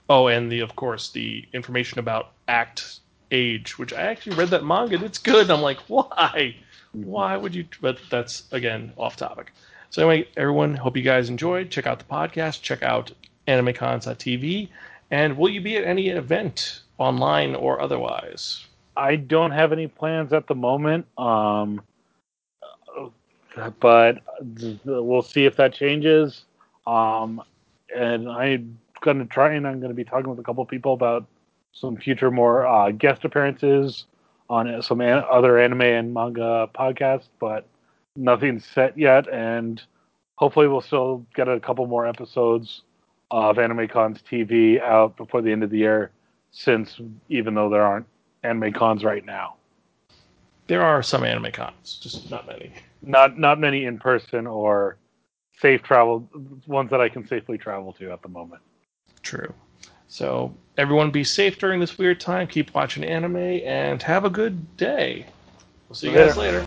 oh, and the of course the information about Act Age, which I actually read that manga. And it's good. And I'm like, why? Why would you? But that's again off topic. So anyway, everyone, hope you guys enjoyed. Check out the podcast. Check out Anime Cons T V. And will you be at any event, online or otherwise? I don't have any plans at the moment, um, but we'll see if that changes. Um, and I'm going to try, and I'm going to be talking with a couple people about some future more uh, guest appearances on some an- other anime and manga podcasts, but nothing's set yet, and hopefully we'll still get a couple more episodes of Anime Cons T V out before the end of the year, since even though there aren't anime cons right now. There are some anime cons, just not many. Not not many in person or safe travel, ones that I can safely travel to at the moment. True. So everyone be safe during this weird time, keep watching anime, and have a good day. We'll see you guys later.